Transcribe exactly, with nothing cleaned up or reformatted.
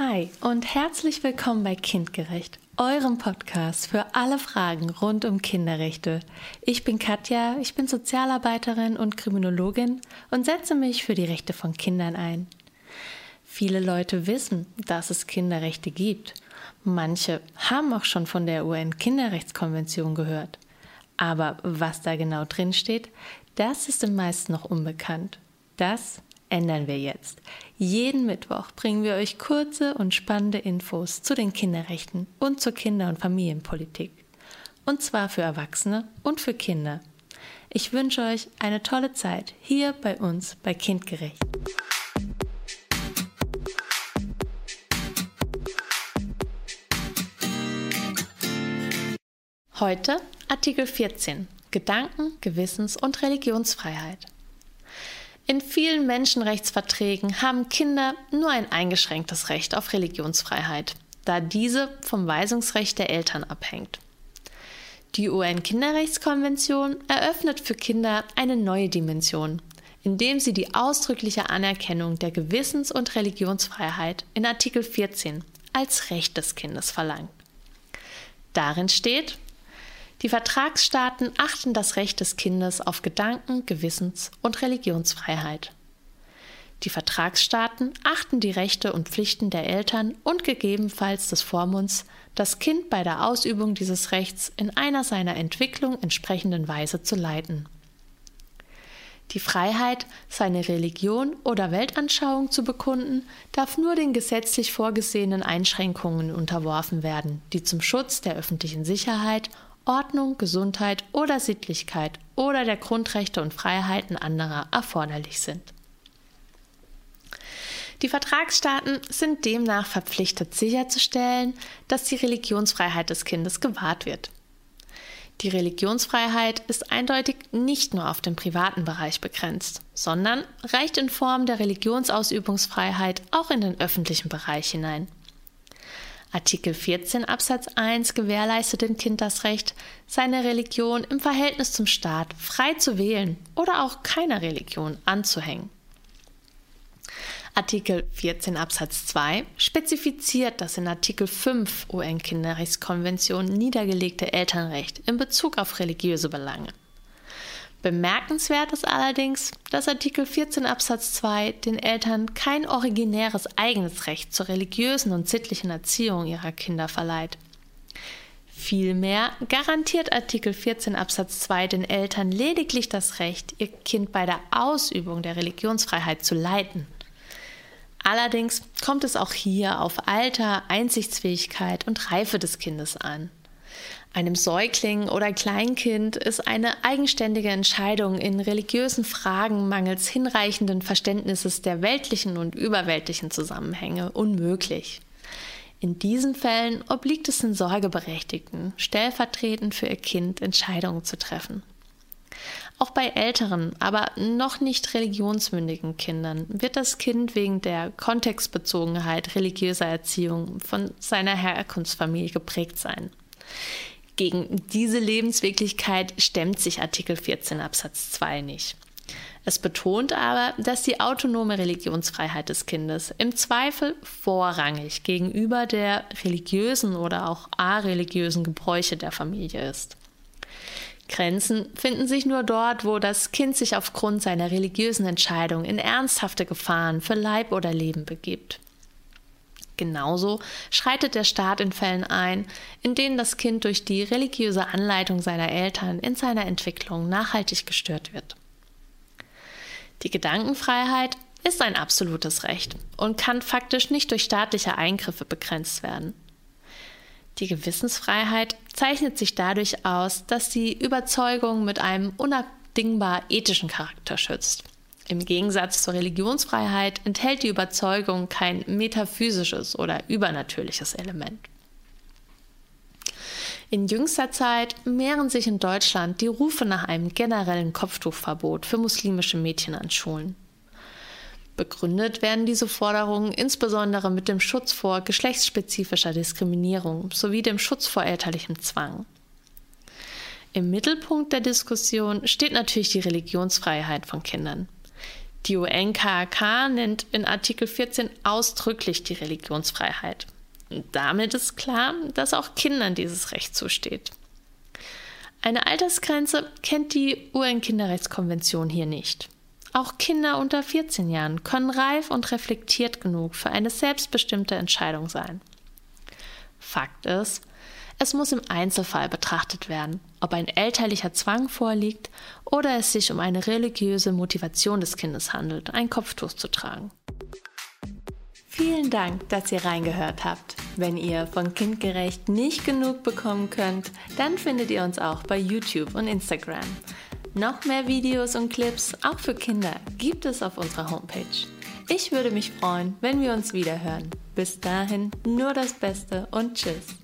Hi und herzlich willkommen bei Kindgerecht, eurem Podcast für alle Fragen rund um Kinderrechte. Ich bin Katja, ich bin Sozialarbeiterin und Kriminologin und setze mich für die Rechte von Kindern ein. Viele Leute wissen, dass es Kinderrechte gibt. Manche haben auch schon von der U N-Kinderrechtskonvention gehört. Aber was da genau drin steht, das ist den meisten noch unbekannt. Das ändern wir jetzt. Jeden Mittwoch bringen wir euch kurze und spannende Infos zu den Kinderrechten und zur Kinder- und Familienpolitik. Und zwar für Erwachsene und für Kinder. Ich wünsche euch eine tolle Zeit hier bei uns bei Kindgerecht. Heute Artikel vierzehn: Gedanken-, Gewissens- und Religionsfreiheit. In vielen Menschenrechtsverträgen haben Kinder nur ein eingeschränktes Recht auf Religionsfreiheit, da diese vom Weisungsrecht der Eltern abhängt. Die U N-Kinderrechtskonvention eröffnet für Kinder eine neue Dimension, indem sie die ausdrückliche Anerkennung der Gewissens- und Religionsfreiheit in Artikel vierzehn als Recht des Kindes verlangt. Darin steht: Die Vertragsstaaten achten das Recht des Kindes auf Gedanken-, Gewissens- und Religionsfreiheit. Die Vertragsstaaten achten die Rechte und Pflichten der Eltern und gegebenenfalls des Vormunds, das Kind bei der Ausübung dieses Rechts in einer seiner Entwicklung entsprechenden Weise zu leiten. Die Freiheit, seine Religion oder Weltanschauung zu bekunden, darf nur den gesetzlich vorgesehenen Einschränkungen unterworfen werden, die zum Schutz der öffentlichen Sicherheit, Ordnung, Gesundheit oder Sittlichkeit oder der Grundrechte und Freiheiten anderer erforderlich sind. Die Vertragsstaaten sind demnach verpflichtet, sicherzustellen, dass die Religionsfreiheit des Kindes gewahrt wird. Die Religionsfreiheit ist eindeutig nicht nur auf den privaten Bereich begrenzt, sondern reicht in Form der Religionsausübungsfreiheit auch in den öffentlichen Bereich hinein. Artikel vierzehn Absatz eins gewährleistet dem Kind das Recht, seine Religion im Verhältnis zum Staat frei zu wählen oder auch keiner Religion anzuhängen. Artikel vierzehn Absatz zwei spezifiziert das in Artikel fünf U N-Kinderrechtskonvention niedergelegte Elternrecht in Bezug auf religiöse Belange. Bemerkenswert ist allerdings, dass Artikel vierzehn Absatz zwei den Eltern kein originäres eigenes Recht zur religiösen und sittlichen Erziehung ihrer Kinder verleiht. Vielmehr garantiert Artikel vierzehn Absatz zwei den Eltern lediglich das Recht, ihr Kind bei der Ausübung der Religionsfreiheit zu leiten. Allerdings kommt es auch hier auf Alter, Einsichtsfähigkeit und Reife des Kindes an. Einem Säugling oder Kleinkind ist eine eigenständige Entscheidung in religiösen Fragen mangels hinreichenden Verständnisses der weltlichen und überweltlichen Zusammenhänge unmöglich. In diesen Fällen obliegt es den Sorgeberechtigten, stellvertretend für ihr Kind Entscheidungen zu treffen. Auch bei älteren, aber noch nicht religionsmündigen Kindern wird das Kind wegen der Kontextbezogenheit religiöser Erziehung von seiner Herkunftsfamilie geprägt sein. Gegen diese Lebenswirklichkeit stemmt sich Artikel vierzehn Absatz zwei nicht. Es betont aber, dass die autonome Religionsfreiheit des Kindes im Zweifel vorrangig gegenüber der religiösen oder auch areligiösen Gebräuche der Familie ist. Grenzen finden sich nur dort, wo das Kind sich aufgrund seiner religiösen Entscheidung in ernsthafte Gefahren für Leib oder Leben begibt. Genauso schreitet der Staat in Fällen ein, in denen das Kind durch die religiöse Anleitung seiner Eltern in seiner Entwicklung nachhaltig gestört wird. Die Gedankenfreiheit ist ein absolutes Recht und kann faktisch nicht durch staatliche Eingriffe begrenzt werden. Die Gewissensfreiheit zeichnet sich dadurch aus, dass sie Überzeugungen mit einem unabdingbar ethischen Charakter schützt. Im Gegensatz zur Religionsfreiheit enthält die Überzeugung kein metaphysisches oder übernatürliches Element. In jüngster Zeit mehren sich in Deutschland die Rufe nach einem generellen Kopftuchverbot für muslimische Mädchen an Schulen. Begründet werden diese Forderungen insbesondere mit dem Schutz vor geschlechtsspezifischer Diskriminierung sowie dem Schutz vor elterlichem Zwang. Im Mittelpunkt der Diskussion steht natürlich die Religionsfreiheit von Kindern. Die U N K R K nennt in Artikel vierzehn ausdrücklich die Religionsfreiheit. Und damit ist klar, dass auch Kindern dieses Recht zusteht. Eine Altersgrenze kennt die U N Kinderrechtskonvention hier nicht. Auch Kinder unter vierzehn Jahren können reif und reflektiert genug für eine selbstbestimmte Entscheidung sein. Fakt ist, es muss im Einzelfall betrachtet werden, ob ein elterlicher Zwang vorliegt oder es sich um eine religiöse Motivation des Kindes handelt, ein Kopftuch zu tragen. Vielen Dank, dass ihr reingehört habt. Wenn ihr von Kindgerecht nicht genug bekommen könnt, dann findet ihr uns auch bei YouTube und Instagram. Noch mehr Videos und Clips, auch für Kinder, gibt es auf unserer Homepage. Ich würde mich freuen, wenn wir uns wiederhören. Bis dahin nur das Beste und tschüss.